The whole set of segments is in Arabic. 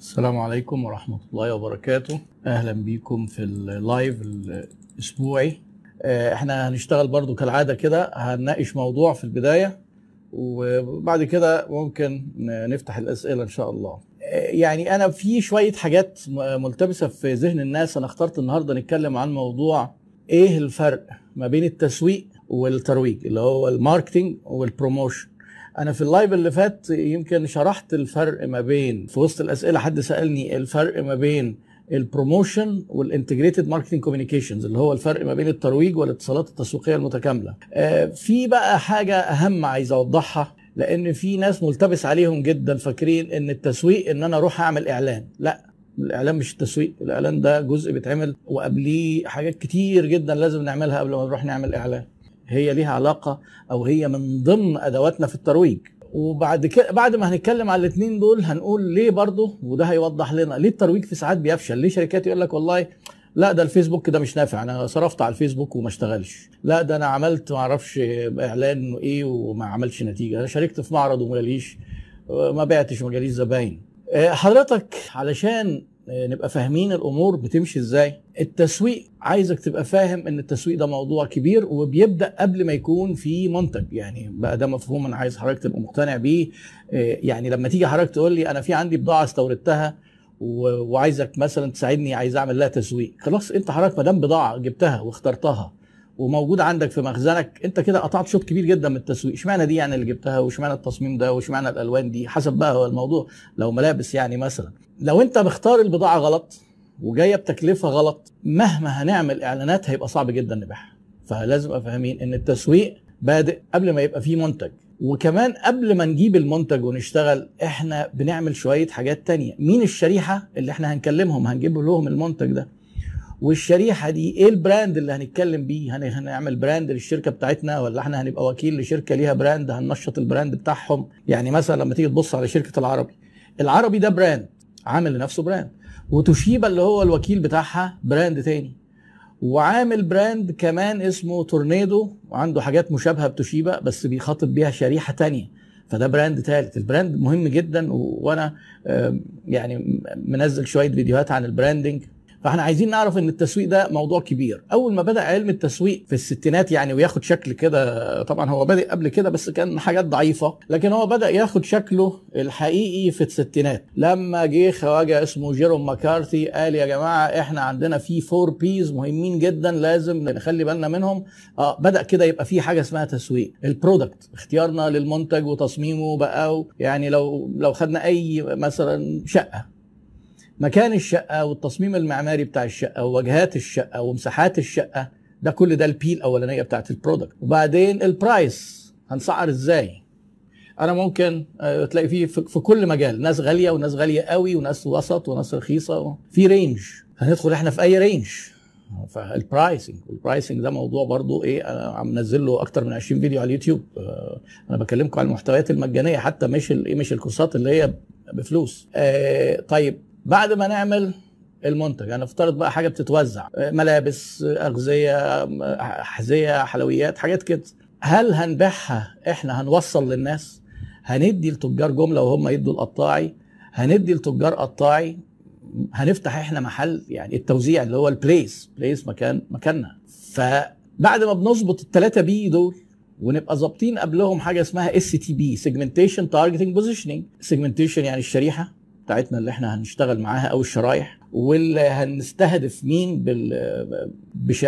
السلام عليكم ورحمة الله وبركاته. أهلا بيكم في اللايف الأسبوعي. احنا هنشتغل برضو كالعادة كده، هنناقش موضوع في البداية وبعد كده ممكن نفتح الأسئلة إن شاء الله. يعني أنا في شوية حاجات ملتبسة في ذهن الناس. أنا اخترت النهاردة نتكلم عن موضوع إيه الفرق ما بين التسويق والترويج، اللي هو الماركتينج والبروموشن. انا في اللايف اللي فات يمكن شرحت الفرق ما بين، في وسط الاسئله حد سالني الفرق ما بين البروموشن والانتجريتد ماركتنج كوميونيكيشنز، اللي هو الفرق ما بين الترويج والاتصالات التسويقيه المتكامله. في بقى حاجه اهم عايز اوضحها، لان في ناس ملتبس عليهم جدا، فاكرين ان التسويق ان انا اروح اعمل اعلان. لا، الاعلان مش التسويق. الاعلان ده جزء بيتعمل وقبليه حاجات كتير جدا لازم نعملها قبل ما نروح نعمل اعلان. هي ليها علاقة أو هي من ضمن أدواتنا في الترويج. وبعد كده بعد ما هنتكلم على الاتنين دول هنقول ليه برضه، وده هيوضح لنا ليه الترويج في ساعات بيفشل. ليه شركات يقول لك والله لا ده الفيسبوك ده مش نافع، أنا صرفت على الفيسبوك وما اشتغلش، لا ده أنا عملت ما أعرفش إعلان وإيه وما عملش نتيجة، أنا شاركت في معرض وما جاليش، ما بعتش وما جاليش زباين. حضرتك علشان نبقى فاهمين الامور بتمشي ازاي، التسويق عايزك تبقى فاهم ان التسويق ده موضوع كبير وبيبدا قبل ما يكون في منتج. يعني بقى ده مفهوم انا عايز حضرتك تبقى مقتنع بيه. يعني لما تيجي حضرتك تقول لي انا في عندي بضاعه استوردتها وعايزك مثلا تساعدني، عايز اعمل لها تسويق، خلاص انت حضرتك ما دام بضاعه جبتها واخترتها وموجود عندك في مخزنك، انت كده قطعت شوط كبير جدا من التسويق. اشمعنى دي يعني اللي جبتها، واشمعنى التصميم ده، واشمعنى الالوان دي، حسب بقى هو الموضوع. لو ملابس يعني مثلا، لو انت مختار البضاعه غلط وجايه بتكلفه غلط، مهما هنعمل اعلانات هيبقى صعب جدا نبيعها. فلازم ابقى فاهمين ان التسويق بادئ قبل ما يبقى فيه منتج. وكمان قبل ما نجيب المنتج ونشتغل احنا بنعمل شويه حاجات تانية. مين الشريحه اللي احنا هنكلمهم، هنجيب لهم المنتج ده، والشريحه دي ايه البراند اللي هنتكلم بيه، هنعمل براند للشركه بتاعتنا ولا احنا هنبقى وكيل لشركه ليها براند هننشط البراند بتاعهم. يعني مثلا لما تيجي تبص على شركه العربي، العربي ده براند عامل لنفسه براند، وتوشيبا اللي هو الوكيل بتاعها براند تاني، وعامل براند كمان اسمه تورنيدو وعنده حاجات مشابهه بتوشيبا بس بيخاطب بيها شريحه تانيه، فده براند ثالث. البراند مهم جدا، وانا يعني منزل شويه فيديوهات عن البراندنج. فاحنا عايزين نعرف ان التسويق ده موضوع كبير. اول ما بدأ علم التسويق في الستينات يعني وياخد شكل كده، طبعا هو بادئ قبل كده بس كان حاجات ضعيفة، لكن هو بدأ ياخد شكله الحقيقي في الستينات لما جه خواجة اسمه جيروم ماكارثي قال يا جماعة احنا عندنا في 4 P's مهمين جدا لازم نخلي بالنا منهم. بدأ كده يبقى في حاجة اسمها تسويق. البرودكت، اختيارنا للمنتج وتصميمه بقى، يعني لو خدنا اي مثلا شقة، مكان الشقة والتصميم المعماري بتاع الشقة وواجهات الشقة ومساحات الشقة، ده كل ده البي الأولانية بتاعت البرودكت. وبعدين البرايس، هنسعر ازاي. أنا ممكن تلاقي فيه في كل مجال ناس غالية وناس غالية قوي وناس وسط وناس رخيصة، في رينج. هندخل احنا في أي رينج. فالبرايسنج، والبرايسنج ده موضوع برضو ايه، انا عم نزل له اكتر من 20 فيديو على اليوتيوب. انا بكلمكم عن المحتويات المجانية حتى، مش الكورسات اللي هي بفلوس. طيب بعد ما نعمل المنتج، هنفترض بقى حاجه بتتوزع، ملابس، اغذيه، احذيه، حلويات، حاجات كده. هل هنبيعها احنا، هنوصل للناس، هندي لتجار جمله وهم يدوا القطاعي، هندي لتجار قطاعي، هنفتح احنا محل، يعني التوزيع اللي هو البليس، بليس مكاننا. فبعد ما بنظبط الثلاثه بي دول ونبقى ظابطين قبلهم حاجه اسمها STP، Segmentation Targeting Positioning. Segmentation يعني الشريحه بتاعتنا اللي احنا هنشتغل معاها او الشرايح، واللي هنستهدف مين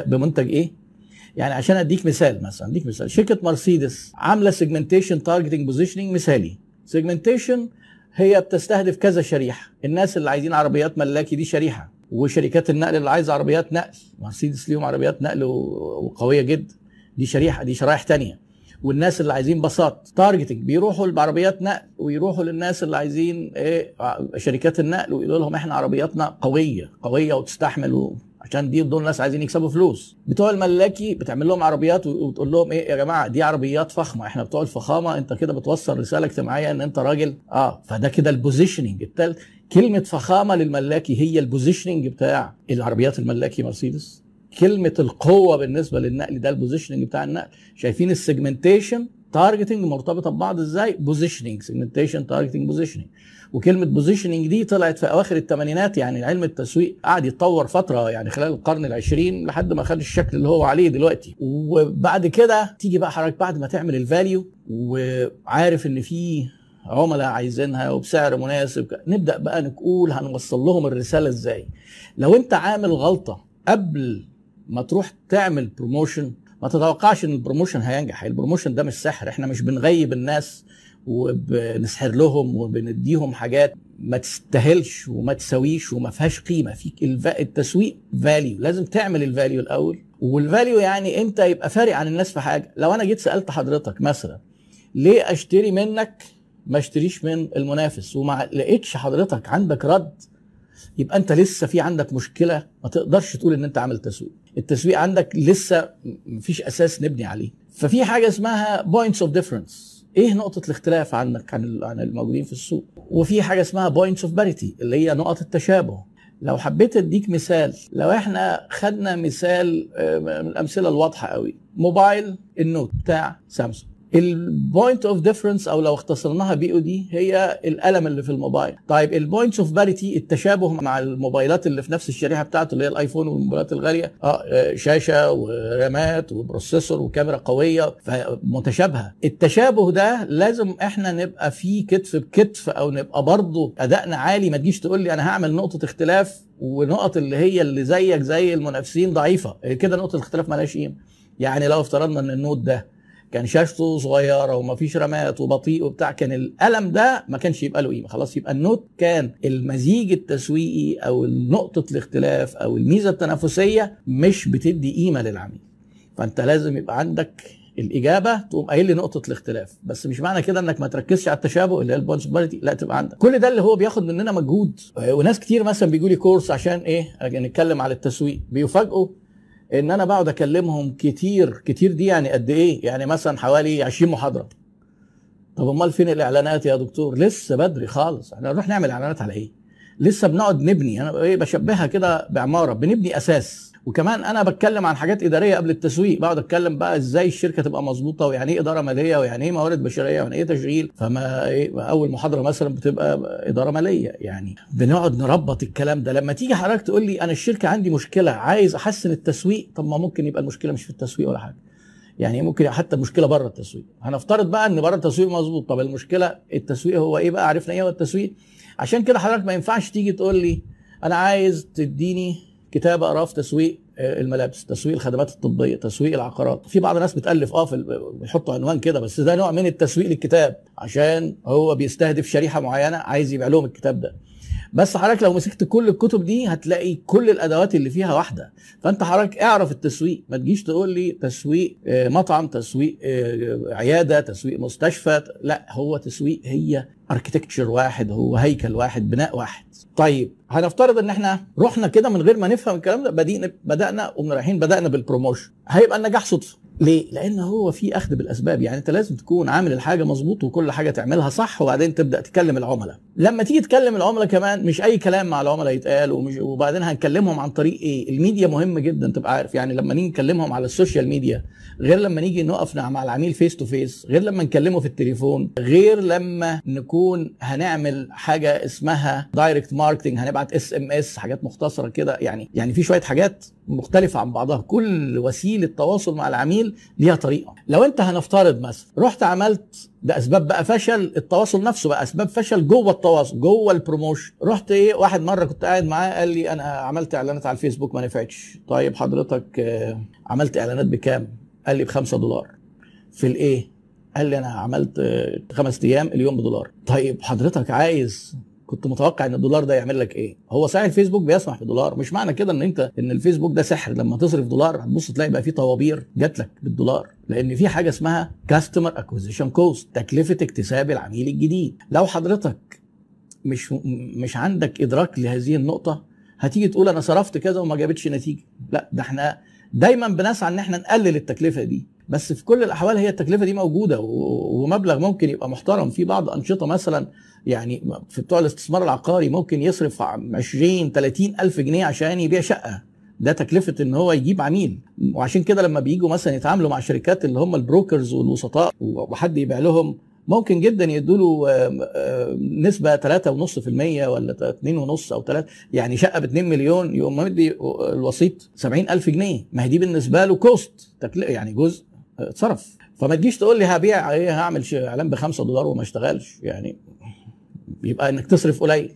بمنتج ايه. يعني عشان اديك مثال، مثلا اديك مثال، شركه مرسيدس عامله سيجمنتيشن تارجتنج بوزيشننج مثالي. سيجمنتيشن هي بتستهدف كذا شريحه، الناس اللي عايزين عربيات ملاكي دي شريحه، وشركات النقل اللي عايزه عربيات نقل، مرسيدس ليهم عربيات نقل وقويه جدا، دي شريحه، دي شرايح ثانيه. والناس اللي عايزين باصات تارجتنج بيروحوا لعربيات نقل، ويروحوا للناس اللي عايزين ايه، شركات النقل، ويقولوا لهم احنا عربياتنا قويه قويه وتستحمل، عشان دول ناس عايزين يكسبوا فلوس. بتوع الملاكي بتعمل لهم عربيات وتقول لهم ايه يا جماعه دي عربيات فخمه، احنا بتوع الفخامه، انت كده بتوصل رساله اجتماعيه ان انت راجل. فده كده البوزيشننج. كلمه فخامه للملاكي هي البوزيشننج بتاع العربيات الملاكي مرسيدس. كلمة القوة بالنسبة للنقل ده البوزيشننج بتاع النقل. شايفين السيجمنتيشن تارجتنج مرتبطة ببعض ازاي؟ بوزيشننج، سيجمنتيشن تارجتنج بوزيشننج. وكلمه بوزيشننج دي طلعت في اواخر الثمانينات. يعني علم التسويق قعد يتطور فتره يعني خلال القرن العشرين لحد ما خد الشكل اللي هو عليه دلوقتي. وبعد كده تيجي بقى حضرتك بعد ما تعمل الفاليو وعارف ان في عملاء عايزينها وبسعر مناسب، نبدا بقى نقول هنوصل لهم الرساله ازاي. لو انت عامل غلطه قبل ما تروح تعمل بروموشن، ما تتوقعش ان البروموشن هينجح. البروموشن ده مش سحر، احنا مش بنغيب الناس وبنسحر لهم وبنديهم حاجات ما تستاهلش وما تساويش وما فيهاش قيمه. فيك التسويق فاليو، لازم تعمل الفاليو الاول. والفاليو يعني انت يبقى فارق عن الناس في حاجه. لو انا جيت سالت حضرتك مثلا ليه اشتري منك ما اشتريش من المنافس، وما لقيتش حضرتك عندك رد، يبقى انت لسه في عندك مشكله، ما تقدرش تقول ان انت عامل تسويق. التسويق عندك لسه مفيش اساس نبني عليه. ففي حاجه اسمها بوينتس اوف ديفرنس، ايه نقطه الاختلاف عنك عن الموجودين في السوق. وفي حاجه اسمها بوينتس اوف باريتي اللي هي نقط التشابه. لو حبيت اديك مثال، لو احنا خدنا مثال من الامثله الواضحه قوي، موبايل النوت بتاع سامسونج، البوينت اوف ديفرنس او لو اختصرناها بي او دي هي القلم اللي في الموبايل. طيب البوينتس اوف باريتي التشابه مع الموبايلات اللي في نفس الشريحه بتاعته اللي هي الايفون والموبايلات الغاليه، شاشه ورامات وبروسيسور وكاميرا قويه فمتشابهه. التشابه ده لازم احنا نبقى فيه كتف بكتف، او نبقى برضه ادائنا عالي. ما تجيش تقول لي انا هعمل نقطه اختلاف ونقط اللي هي اللي زيك زي المنافسين ضعيفه، كده نقطه الاختلاف مالهاش قيمه. يعني لو افترضنا ان النوت ده كان شاشته صغيره ومفيش رمات وبطيء وبتاع، كان القلم ده ما كانش يبقى له قيمه خلاص. يبقى النوت كان المزيج التسويقي او نقطه الاختلاف او الميزه التنافسيه مش بتدي قيمه للعميل. فانت لازم يبقى عندك الاجابه تقوم قايل لي نقطه الاختلاف، بس مش معنى كده انك ما تركزش على التشابه اللي هي البونسباريتي، لا تبقى عندك كل ده اللي هو بياخد مننا مجهود. وناس كتير مثلا بيجوا لي كورس عشان ايه نتكلم على التسويق، بيفاجئوا ان انا بقعد اكلمهم كتير. دي يعني قد ايه؟ يعني مثلا حوالي 20 محاضره. طب امال فين الاعلانات يا دكتور؟ لسه بدري خالص، احنا نروح نعمل اعلانات على ايه؟ لسه بنقعد نبني. انا ايه بشبهها كده بعماره، بنبني اساس. وكمان انا بتكلم عن حاجات اداريه قبل التسويق، بقعد اتكلم بقى ازاي الشركه تبقى مظبوطه، ويعني ايه اداره ماليه، ويعني ايه موارد بشريه، ويعني ايه تشغيل. فما إيه اول محاضره مثلا بتبقى اداره ماليه، يعني بنقعد نربط الكلام ده. لما تيجي حضرتك تقول لي انا الشركه عندي مشكله عايز احسن التسويق، طب ما ممكن يبقى المشكله مش في التسويق ولا حاجه، يعني ممكن حتى المشكله بره التسويق. هنفترض بقى ان بره التسويق مظبوط، طب المشكله التسويق هو ايه بقى؟ عرفنا ايه هو التسويق. عشان كده حضرتك ما ينفعش تيجي تقول لي انا عايز تديني كتاب اقراه في تسويق الملابس، تسويق الخدمات الطبيه، تسويق العقارات. في بعض الناس بتالف بيحطوا عنوان كده، بس ده نوع من التسويق للكتاب عشان هو بيستهدف شريحه معينه عايز يبيع لهم الكتاب ده. بس حضرتك لو مسكت كل الكتب دي هتلاقي كل الادوات اللي فيها واحده. فانت حضرتك اعرف التسويق، ما تجيش تقول لي تسويق مطعم، تسويق عياده، تسويق مستشفى، لا، هو تسويق هي اركتكتشر واحد، هو هيكل واحد، بناء واحد. طيب هنفترض ان احنا رحنا كده من غير ما نفهم الكلام ده، بدأنا ومن رايحين بدأنا بالبروموشن، هيبقى النجاح صدفه. ليه؟ لان هو في اخذ بالاسباب. يعني انت لازم تكون عامل الحاجه مظبوط وكل حاجه تعملها صح، وبعدين تبدا تكلم العملاء. لما تيجي تكلم العملاء كمان مش اي كلام مع العملاء يتقال، وبعدين هنكلمهم عن طريق ايه؟ الميديا مهم جدا تبقى عارف. يعني لما نيجي نكلمهم على السوشيال ميديا غير لما نيجي نقف مع العميل فيس تو فيس، غير لما نكلمه في التليفون، غير لما نكون هنعمل حاجه اسمها دايركت ماركتنج، هنبعت SMS، حاجات مختصره كده. يعني في شويه حاجات مختلفه عن بعضها، كل وسيله تواصل مع العميل ليها طريقه. لو انت هنفترض مثلا رحت عملت ده اسباب بقى فشل التواصل نفسه، بقى اسباب فشل جوه التواصل، جوه البروموشن. رحت ايه، واحد مره كنت قاعد معاه قال لي انا عملت اعلانات على الفيسبوك ما نفعتش. طيب حضرتك عملت اعلانات بكام؟ قال لي ب$5. في الايه؟ قال لي انا عملت 5 ايام، اليوم $1. طيب حضرتك عايز، كنت متوقع ان الدولار ده يعمل لك ايه؟ هو صحيح الفيسبوك بيسمح $، مش معنى كده ان الفيسبوك ده سحر. لما تصرف $، هتبص تلاقي بقى في طوابير جات لك بالدولار، لان في حاجه اسمها كاستمر اكوزيشن كوست، تكلفه اكتساب العميل الجديد. لو حضرتك مش عندك ادراك لهذه النقطه، هتيجي تقول انا صرفت كذا وما جابتش نتيجه. لا، ده احنا دايما بنسعى ان احنا نقلل التكلفه دي، بس في كل الاحوال هي التكلفه دي موجوده ومبلغ ممكن يبقى محترم. في بعض انشطه مثلا يعني في بتوع الاستثمار العقاري ممكن يصرف 20-30 ألف جنيه عشان يبيع شقه، ده تكلفه ان هو يجيب عميل. وعشان كده لما بييجوا مثلا يتعاملوا مع شركات اللي هم البروكرز والوسطاء، وحد يبيع لهم ممكن جدا يدوله نسبه 3.5% ولا 2.5 او 3، يعني شقه ب 2 مليون يقوم مدي الوسيط 70,000 جنيه. ما هي دي بالنسبه له كوست، يعني جزء اتصرف. فما تجيش تقول لي هبيع هعمل اعلان ب$5 وما اشتغلش، يعني يبقى انك تصرف قليل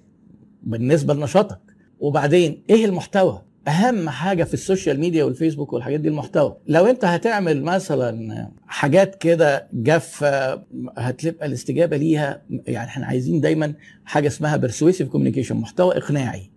بالنسبه لنشاطك. وبعدين ايه المحتوى؟ اهم حاجه في السوشيال ميديا والفيسبوك والحاجات دي المحتوى. لو انت هتعمل مثلا حاجات كده جافه هتبقى الاستجابه ليها، يعني احنا عايزين دايما حاجه اسمها بيرسويسيف كوميونيكيشن، محتوى اقناعي.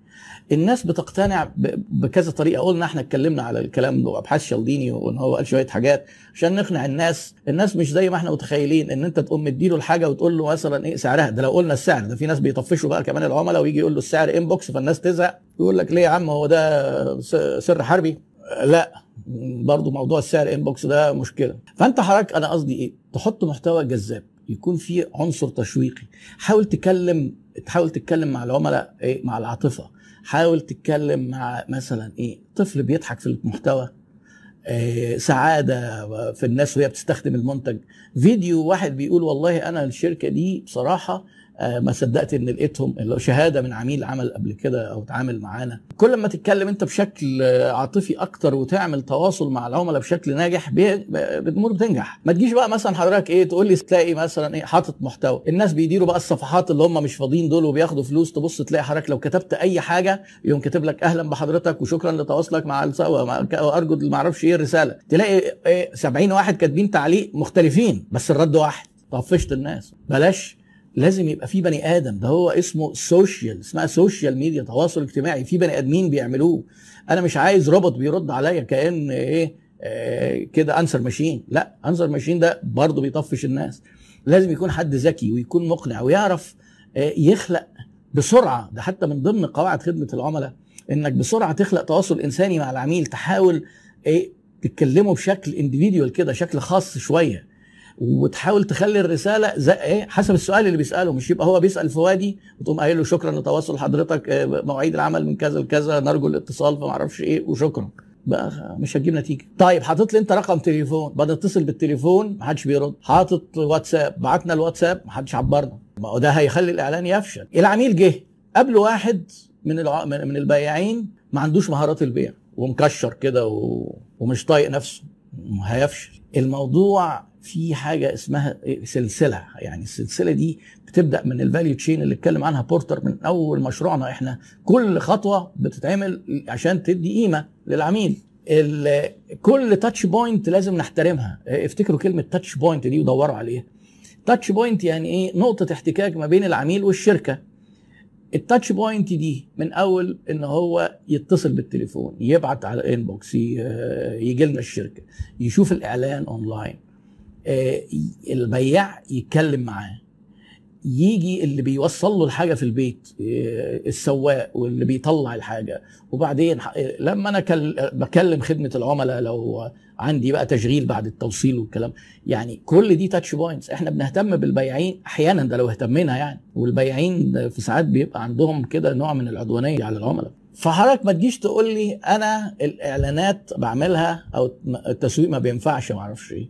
الناس بتقتنع بكذا طريقه. قلنا احنا اتكلمنا على الكلام ده وابحاث شالديني، وان هو قال شويه حاجات عشان نقنع الناس. الناس مش زي ما احنا متخيلين ان انت تقوم مديله الحاجه وتقول له مثلا ايه سعرها. ده لو قلنا السعر ده في ناس بيطفشوا بقى كمان العملاء، ويجي يقول له السعر انبوكس، فالناس تزهق يقول لك ليه يا عم هو ده سر حربي؟ لا، برضو موضوع السعر انبوكس ده مشكله. فانت حضرتك انا قصدي ايه، تحط محتوى جذاب يكون فيه عنصر تشويقي. حاول تتكلم مع العملاء ايه، مع العاطفه. حاول تتكلم مع مثلا ايه، طفل بيضحك في المحتوى، سعاده في الناس وهي بتستخدم المنتج. فيديو واحد بيقول والله انا الشركه دي بصراحه ما صدقت ان لقيتهم، شهاده من عميل عمل قبل كده او اتعامل معانا. كل ما تتكلم انت بشكل عاطفي اكتر وتعمل تواصل مع العملاء بشكل ناجح الامور بتنجح. ما تجيش بقى مثلا حضرتك ايه تقول لي تلاقي مثلا ايه حاطط محتوى، الناس بيديروا بقى الصفحات اللي هم مش فاضيين دول وبياخدوا فلوس. تبص تلاقي حضرتك لو كتبت اي حاجه يقوم كاتب لك اهلا بحضرتك وشكرا لتواصلك مع ارجو ما اعرفش ايه الرساله. تلاقي 70 واحد كاتبين تعليق مختلفين بس الرد واحد. طفشت الناس. بلاش، لازم يبقى في بني ادم. ده هو اسمه سوشيال، اسمها سوشيال ميديا، تواصل اجتماعي. في بني ادمين بيعملوه. انا مش عايز روبوت بيرد عليا كأن ايه كده انسر ماشين. لا، انسر ماشين ده برضه بيطفش الناس. لازم يكون حد ذكي ويكون مقنع ويعرف يخلق بسرعه. ده حتى من ضمن قواعد خدمه العملاء انك بسرعه تخلق تواصل انساني مع العميل. تحاول ايه تتكلمه بشكل انديفيديوال كده، شكل خاص شويه، وتحاول تخلي الرساله زي ايه حسب السؤال اللي بيساله. مش يبقى هو بيسال فوادي وتقوم قايل له شكرا لتواصل حضرتك، مواعيد العمل من كذا لكذا، نرجو الاتصال فما اعرفش ايه وشكرا، بقى مش هتجيب نتيجه. طيب حاطط لي انت رقم تليفون، بنتصل بالتليفون ما حدش بيرد. حاطط واتساب، بعتنا الواتساب ما حدش عبرنا. ما هو ده هيخلي الاعلان يفشل. العميل جه قبله واحد من البياعين ما عندوش مهارات البيع ومكشر كده ومش طايق نفسه، هيفشل الموضوع. في حاجه اسمها سلسله، يعني السلسله دي بتبدا من الفاليو تشين اللي اتكلم عنها بورتر من اول مشروعنا احنا. كل خطوه بتتعمل عشان تدي قيمه للعميل. كل تاتش بوينت لازم نحترمها. افتكروا كلمه تاتش بوينت دي ودوروا عليها. تاتش بوينت يعني ايه؟ نقطه احتكاك ما بين العميل والشركه. التاتش بوينت دي من اول ان هو يتصل بالتليفون، يبعت على الانبوكس، يجي لنا الشركه، يشوف الاعلان اونلاين، البياع يتكلم معاه، يجي اللي بيوصل له الحاجه في البيت، السواق واللي بيطلع الحاجه. وبعدين لما انا بكلم خدمه العملاء لو عندي بقى تشغيل بعد التوصيل والكلام، يعني كل دي تاتش بوينتس. احنا بنهتم بالبياعين احيانا، ده لو اهتمينا يعني. والبياعين في ساعات بيبقى عندهم كده نوع من العدوانيه على العملاء. فحضرتك ما تجيش تقول لي انا الاعلانات بعملها او التسويق ما بينفعش ما اعرفش ايه.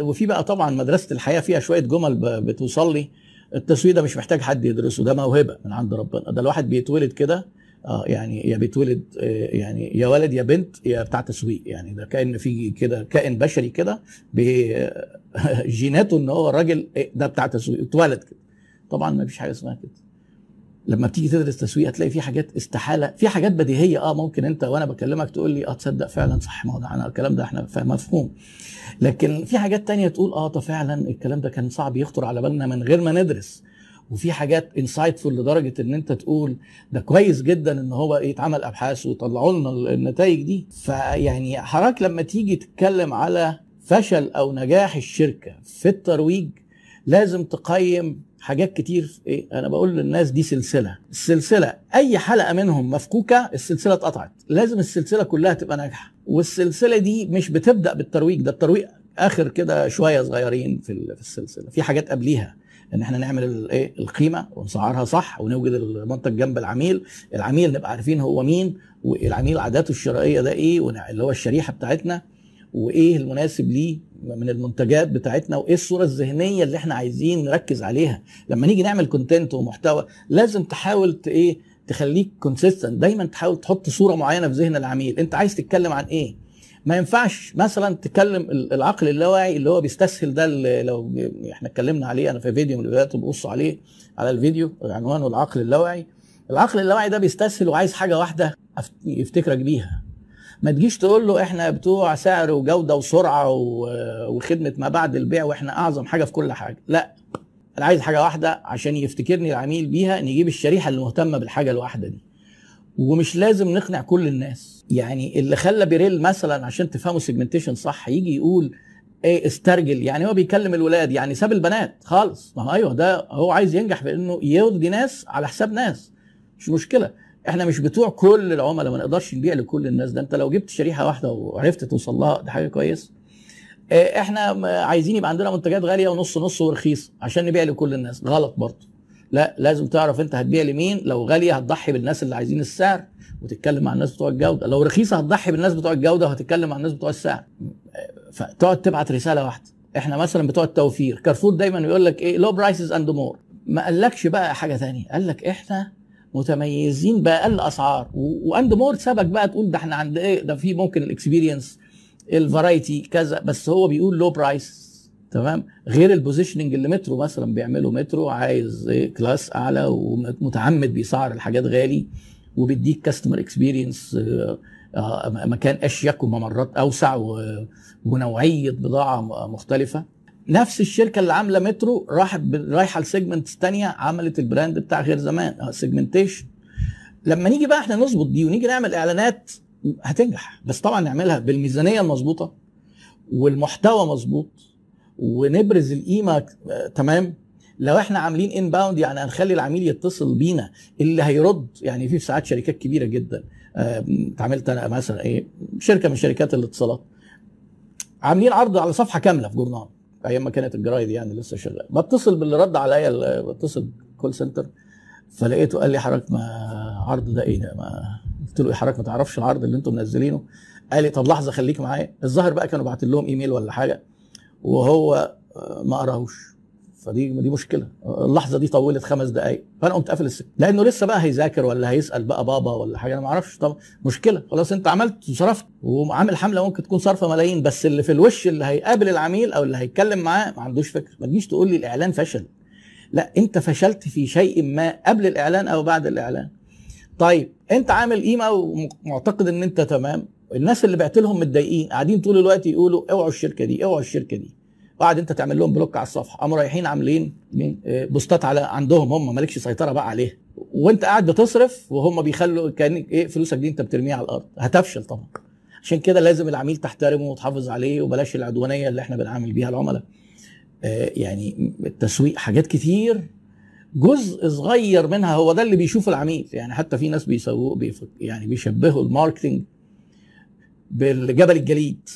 وفي بقى طبعا مدرسه الحياه فيها شويه جمل بتوصل لي. التسويق ده مش محتاج حد يدرسه، ده موهبه من عند ربنا. ده الواحد بيتولد كده، يعني يا بيتولد يعني يا ولد يا بنت يا بتاع تسويق. يعني ده كأن في كده كائن بشري كده بجيناته ان هو الراجل ده بتاع تسويق، اتولد كده. طبعا ما فيش حاجه اسمها كده. لما بتيجي تدرس تسويق هتلاقي في حاجات استحاله، في حاجات بديهيه. ممكن انت وانا بكلمك تقول لي تصدق فعلا صح، ما هو ده الكلام ده احنا مفهوم. لكن في حاجات تانية تقول ده فعلا الكلام ده كان صعب يخطر على بالنا من غير ما ندرس. وفي حاجات انسايتفول لدرجه ان انت تقول ده كويس جدا ان هو يتعمل ابحاث ويطلعوا لنا النتائج دي. فيعني حضرتك لما تيجي تتكلم على فشل او نجاح الشركه في الترويج لازم تقيم حاجات كتير. انا بقول للناس دي سلسله. السلسله اي حلقه منهم مفكوكه السلسله اتقطعت. لازم السلسله كلها تبقى ناجحه. والسلسله دي مش بتبدا بالترويج، ده الترويج اخر كده شويه صغيرين في السلسله. في حاجات قبليها ان احنا نعمل القيمه ونسعرها صح ونوجد المنتج جنب العميل. العميل نبقى عارفين هو مين والعميل عاداته الشرائيه ده ايه، اللي هو الشريحه بتاعتنا، وايه المناسب ليه من المنتجات بتاعتنا، وايه الصوره الذهنيه اللي احنا عايزين نركز عليها لما نيجي نعمل كونتنت ومحتوى. لازم تحاول ايه تخليك كونسيستنت، دايما تحاول تحط صوره معينه في ذهن العميل، انت عايز تتكلم عن ايه. ما ينفعش مثلا تكلم العقل اللاواعي اللي هو بيستسهل ده، اللي لو احنا اتكلمنا عليه انا في فيديو من الفيديوهات ببصوا عليه على الفيديو عنوانه العقل اللاواعي. العقل اللاواعي ده بيستسهل وعايز حاجه واحده يفتكرك بيها. ما تجيش تقول له احنا بتوع سعر وجوده وسرعه وخدمه ما بعد البيع واحنا اعظم حاجه في كل حاجه، لا انا عايز حاجه واحده عشان يفتكرني العميل بيها، نجيب الشريحه اللي مهتمه بالحاجه الواحده دي. ومش لازم نقنع كل الناس، يعني اللي خلى بيريل مثلا عشان تفهموا سيجمنتيشن صح يجي يقول ايه استرجل، يعني هو بيكلم الولاد يعني ساب البنات خالص. ما هو ايوه ده هو عايز ينجح في انه يرضي ناس على حساب ناس، مش مشكله احنا مش بتوع كل العملاء، ما نقدرش نبيع لكل الناس. ده انت لو جبت شريحه واحده وعرفت توصل لها ده حاجه كويسه. احنا عايزين يبقى عندنا منتجات غاليه ونص نص ورخيصه عشان نبيع لكل الناس، غلط برضه. لا لازم تعرف انت هتبيع لمين، لو غاليه هتضحي بالناس اللي عايزين السعر وتتكلم مع الناس بتوع الجوده، لو رخيصه هتضحي بالناس بتوع الجوده وهتتكلم مع الناس بتوع السعر. فتقعد تبعت رساله واحده. احنا مثلا بتوع التوفير، كارفور دايما بيقول لك ايه لو برايسز اند مور، ما قالكش بقى حاجه ثانيه، قال لك احنا متميزين باقل اسعار واند مور سبك بقى تقول ده احنا عند ايه، ده في ممكن الاكسبيرينس الفرايتي كذا، بس هو بيقول لو برايس تمام. غير البوزيشننج اللي مترو مثلا بيعمله، مترو عايز كلاس اعلى ومتعمد بيسعر الحاجات غالي وبيديك كاستمر اكسبيرينس مكان اشيك وممرات اوسع ونوعيه بضاعه مختلفه. نفس الشركه اللي عامله مترو راحت رايحه لسيجمنتس ثانيه، عملت البراند بتاع غير زمان سيجمنتيشن. لما نيجي بقى احنا نظبط دي ونيجي نعمل اعلانات هتنجح، بس طبعا نعملها بالميزانيه المظبوطه والمحتوى مظبوط ونبرز القيمه تمام. لو احنا عاملين ان باوند يعني هنخلي العميل يتصل بينا اللي هيرد، يعني في ساعات شركات كبيره جدا اتعاملت انا مثلا ايه شركه من شركات الاتصالات عاملين عرض على صفحه كامله في جورنال ايام ما كانت الجرايد يعني لسه شغاله، بتصل باللي رد عليا بتصل كول سنتر فلقيته قال لي حضرتك ما عرض ده ايه ده، ما قلت له ايه حضرتك ما تعرفش العرض اللي انتم منزلينه؟ قال لي طب لحظه خليك معايا. الظاهر بقى كانوا بعت لهم ايميل ولا حاجه وهو ما قراهوش، فدي مشكله. اللحظه دي طولت 5 دقائق، فانا قمت قافل السكه لانه لسه بقى هيذاكر ولا هيسال بقى بابا ولا حاجه، انا ما اعرفش. طب مشكله خلاص، انت عملت وصرفت وعامل حمله ممكن تكون صارفه ملايين، بس اللي في الوش اللي هيقابل العميل او اللي هيتكلم معاه ما عندوش فكره. ما تجيش تقول لي الاعلان فشل، لا انت فشلت في شيء ما قبل الاعلان او بعد الاعلان. طيب انت عامل قيمه ومعتقد ان انت تمام، الناس اللي بعت لهم متضايقين قاعدين طول الوقت يقولوا اوعوا الشركه دي اوعوا الشركه دي، وقعد انت تعمل لهم بلوك على الصفحه، قاموا رايحين عاملين بوستات على عندهم هم مالكش سيطره بقى عليها، وانت قاعد بتصرف وهم بيخلوا كان ايه فلوسك دي انت بترميها على الارض. هتفشل طبعا. عشان كده لازم العميل تحترمه وتحافظ عليه، وبلاش العدوانيه اللي احنا بنعامل بيها العملاء. يعني التسويق حاجات كتير، جزء صغير منها هو ده اللي بيشوف العميل. يعني حتى في ناس بيسووا يعني بيشبهوا الماركتنج بالجبل الجليد.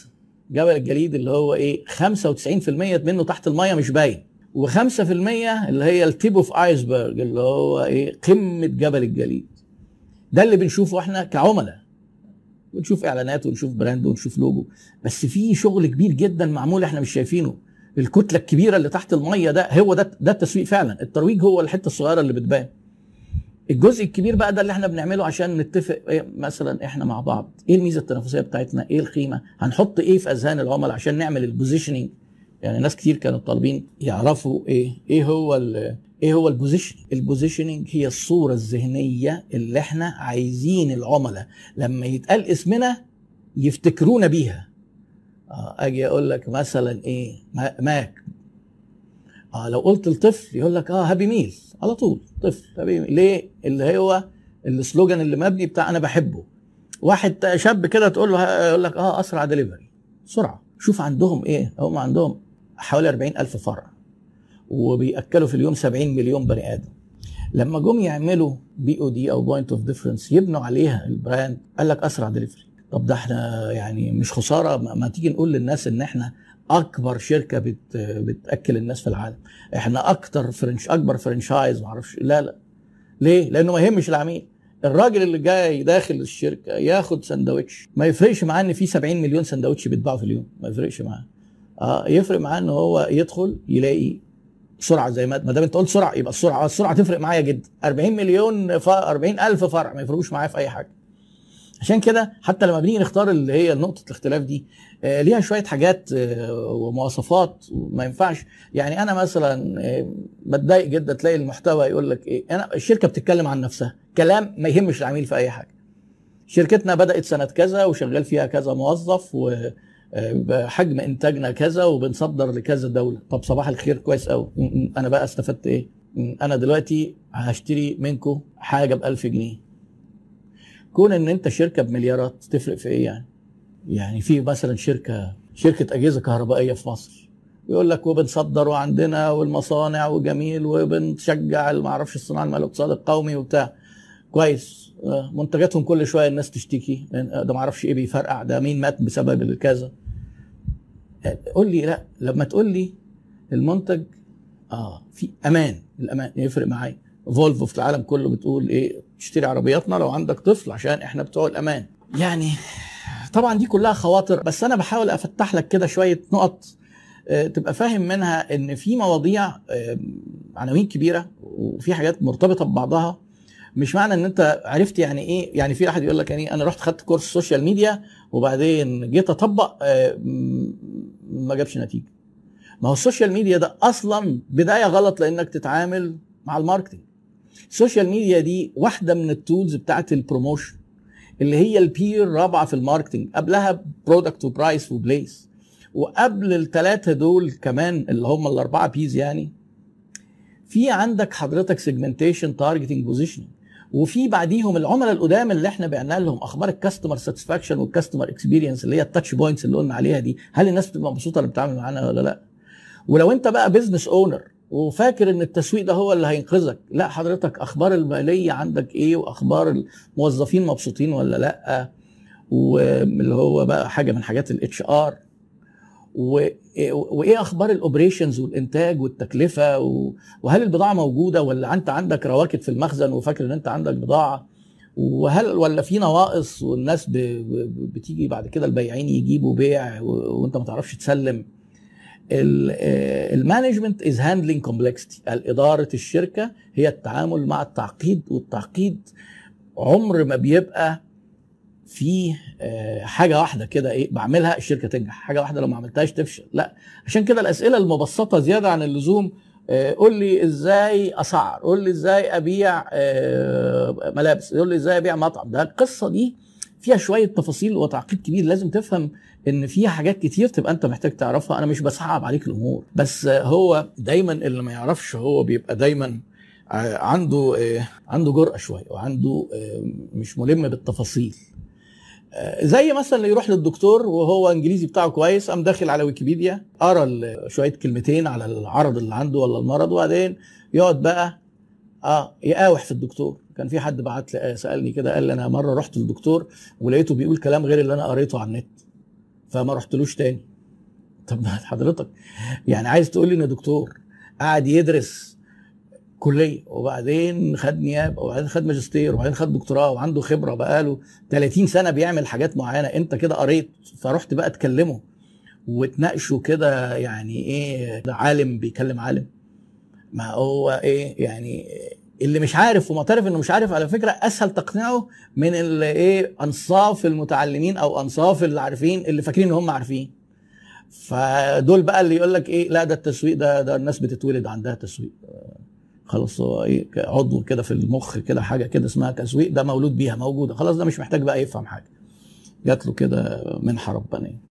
جبل الجليد اللي هو ايه 95% منه تحت الميه مش باين، و5% اللي هي التيب اوف ايسبرج اللي هو ايه قمه جبل الجليد. ده اللي بنشوفه احنا كعملاء، ونشوف اعلانات ونشوف براند ونشوف لوجو، بس في شغل كبير جدا معمول احنا مش شايفينه. الكتله الكبيره اللي تحت الميه ده هو ده التسويق فعلا. الترويج هو الحته الصغيره اللي بتبان، الجزء الكبير بقى ده اللي احنا بنعمله عشان نتفق ايه مثلا احنا مع بعض ايه الميزه التنافسيه بتاعتنا، ايه القيمه، هنحط ايه في اذهان العملاء عشان نعمل البوزيشننج. يعني ناس كتير كانوا طالبين يعرفوا ايه هو البوزيشننج. البوزيشننج هي الصوره الذهنيه اللي احنا عايزين العملاء لما يتقال اسمنا يفتكرونا بيها. اجي اقول لك مثلا ايه ماك، لو قلت لطفل يقول لك هابي ميل على طول. طفل هابي ميل ليه؟ اللي هو السلوجان اللي مبني بتاع انا بحبه. واحد شاب كده تقول له يقول لك اسرع دليفري، سرعه. شوف عندهم ايه، هم عندهم حوالي 40,000 فرع وبياكلوا في اليوم 70 مليون بني ادم. لما جم يعملوا بي او دي او بوينت اوف ديفرنس يبنوا عليها البراند، قال لك اسرع دليفري. طب ده احنا يعني مش خساره ما تيجي نقول للناس ان احنا اكبر شركه بتاكل الناس في العالم، احنا اكتر اكبر فرنشايز ما اعرفش. لا ليه؟ لانه ما يهمش العميل، الراجل اللي جاي داخل الشركه ياخد سندوتش ما يفرقش معاه ان في 70 مليون سندوتش بيتباعوا في اليوم، ما يفرقش معاه. يفرق معاه ان هو يدخل يلاقي سرعه، زي ما دام انت قلت سرعه يبقى السرعه تفرق معايا جدا. 40 مليون 40,000 فرع ما يفرقوش معايا في اي حاجه. عشان كده حتى لما بنيجي نختار اللي هي نقطه الاختلاف دي ليها شويه حاجات ومواصفات ما ينفعش. يعني انا مثلا بتضايق جدا تلاقي المحتوى يقول لك ايه، انا الشركه بتتكلم عن نفسها كلام ما يهمش العميل في اي حاجه. شركتنا بدات سنه كذا وشغال فيها كذا موظف وحجم انتاجنا كذا وبنصدر لكذا دوله. طب صباح الخير، كويس قوي، انا بقى استفدت ايه؟ انا دلوقتي هشتري منكم حاجه ب1000 جنيه. كون ان انت شركه بمليارات تفرق في ايه يعني؟ يعني في مثلا شركه اجهزه كهربائيه في مصر يقول لك وبنصدر وعندنا والمصانع وجميل وبنشجع معرفش الصناعه الاقتصاد القومي وبتاع كويس. منتجاتهم كل شويه الناس تشتكي ده معرفش ايه بيفرقع، ده مين مات بسبب الكذا. قول لي لا، لما تقول لي المنتج في امان، الامان يفرق معايا. فولفو في العالم كله بتقول ايه؟ تشتري عربياتنا لو عندك طفل عشان احنا بتوع الامان. يعني طبعا دي كلها خواطر، بس انا بحاول افتح لك كده شويه نقط تبقى فاهم منها ان في مواضيع عناوين كبيره وفي حاجات مرتبطه ببعضها. مش معنى ان انت عرفت يعني ايه، يعني في احد يقول لك يعني انا رحت خدت كورس سوشيال ميديا وبعدين جيت اطبق ما جابش نتيجه. ما هو السوشيال ميديا ده اصلا بدايه غلط، لانك تتعامل مع الماركتنج. السوشيال ميديا دي واحده من التولز بتاعت البروموشن اللي هي البير رابعه في الماركتنج، قبلها برودكت وبرايس وبليس، وقبل الثلاثه دول كمان اللي هم الاربعه بيز. يعني في عندك حضرتك سيجمنتيشن، تارجتنج، بوزيشننج، وفي بعديهم العملاء القدام اللي احنا بقينا لهم اخبار الكاستمر ساتسفاكشن والكاستمر اكسبيرينس اللي هي التاتش بوينتس اللي قلنا عليها دي. هل الناس بتبقى مبسوطه اللي بتتعامل معانا ولا لا؟ ولو انت بقى بزنس اونر وفاكر ان التسويق ده هو اللي هينقذك، لا حضرتك اخبار الماليه عندك ايه، واخبار الموظفين مبسوطين ولا لا، واللي هو بقى حاجه من حاجات الاتش ار، وايه اخبار الاوبريشنز والانتاج والتكلفه، وهل البضاعه موجوده ولا انت عندك رواكد في المخزن وفاكر ان انت عندك بضاعه، وهل ولا في نواقص والناس بتيجي بعد كده البياعين يجيبوا بيع وانت ما تعرفش تسلم. المانجمنت از هاندلنج كومبلكسيتي، اداره الشركه هي التعامل مع التعقيد، والتعقيد عمر ما بيبقى فيه حاجه واحده كده ايه بعملها الشركه تنجح، حاجه واحده لو ما عملتهاش تفشل، لا. عشان كده الاسئله المبسطه زياده عن اللزوم، قول لي ازاي اسعر، قول لي ازاي ابيع ملابس، قول لي ازاي ابيع مطعم، ده القصه دي فيها شويه تفاصيل وتعقيد كبير، لازم تفهم ان فيها حاجات كتير تبقى انت محتاج تعرفها. انا مش بصعب عليك الامور، بس هو دايما اللي ما يعرفش هو بيبقى دايما عنده جرأة شويه وعنده مش ملم بالتفاصيل. زي مثلا اللي يروح للدكتور وهو انجليزي بتاعه كويس، قام داخل على ويكيبيديا قرا شويه كلمتين على العرض اللي عنده ولا المرض، وبعدين يقعد بقى يقاوح في الدكتور. كان في حد بعت لي سالني كده، قال لي انا مره رحت للدكتور ولقيته بيقول كلام غير اللي انا قريته على النت فما رحتلوش تاني. طب حضرتك يعني عايز تقول لي ان دكتور قاعد يدرس كليه وبعدين خد نيابه وبعدين خد ماجستير وبعدين خد دكتوراه وعنده خبره بقاله 30 سنه بيعمل حاجات معينه، انت كده قريت فرحت بقى تكلمه وتناقشه كده، يعني ايه ده عالم بيكلم عالم؟ ما هو ايه يعني اللي مش عارف ومعترف انه مش عارف على فكره اسهل تقنعه من اللي ايه انصاف المتعلمين او انصاف اللي عارفين اللي فاكرين ان هم عارفين. فدول بقى اللي يقول لك ايه لا ده التسويق ده الناس بتتولد عندها تسويق، خلاص هو ايه عضو كده في المخ كده حاجه كده اسمها تسويق، ده مولود بيها موجوده، خلاص ده مش محتاج بقى يفهم حاجه، جات له كده منحه ربانيه.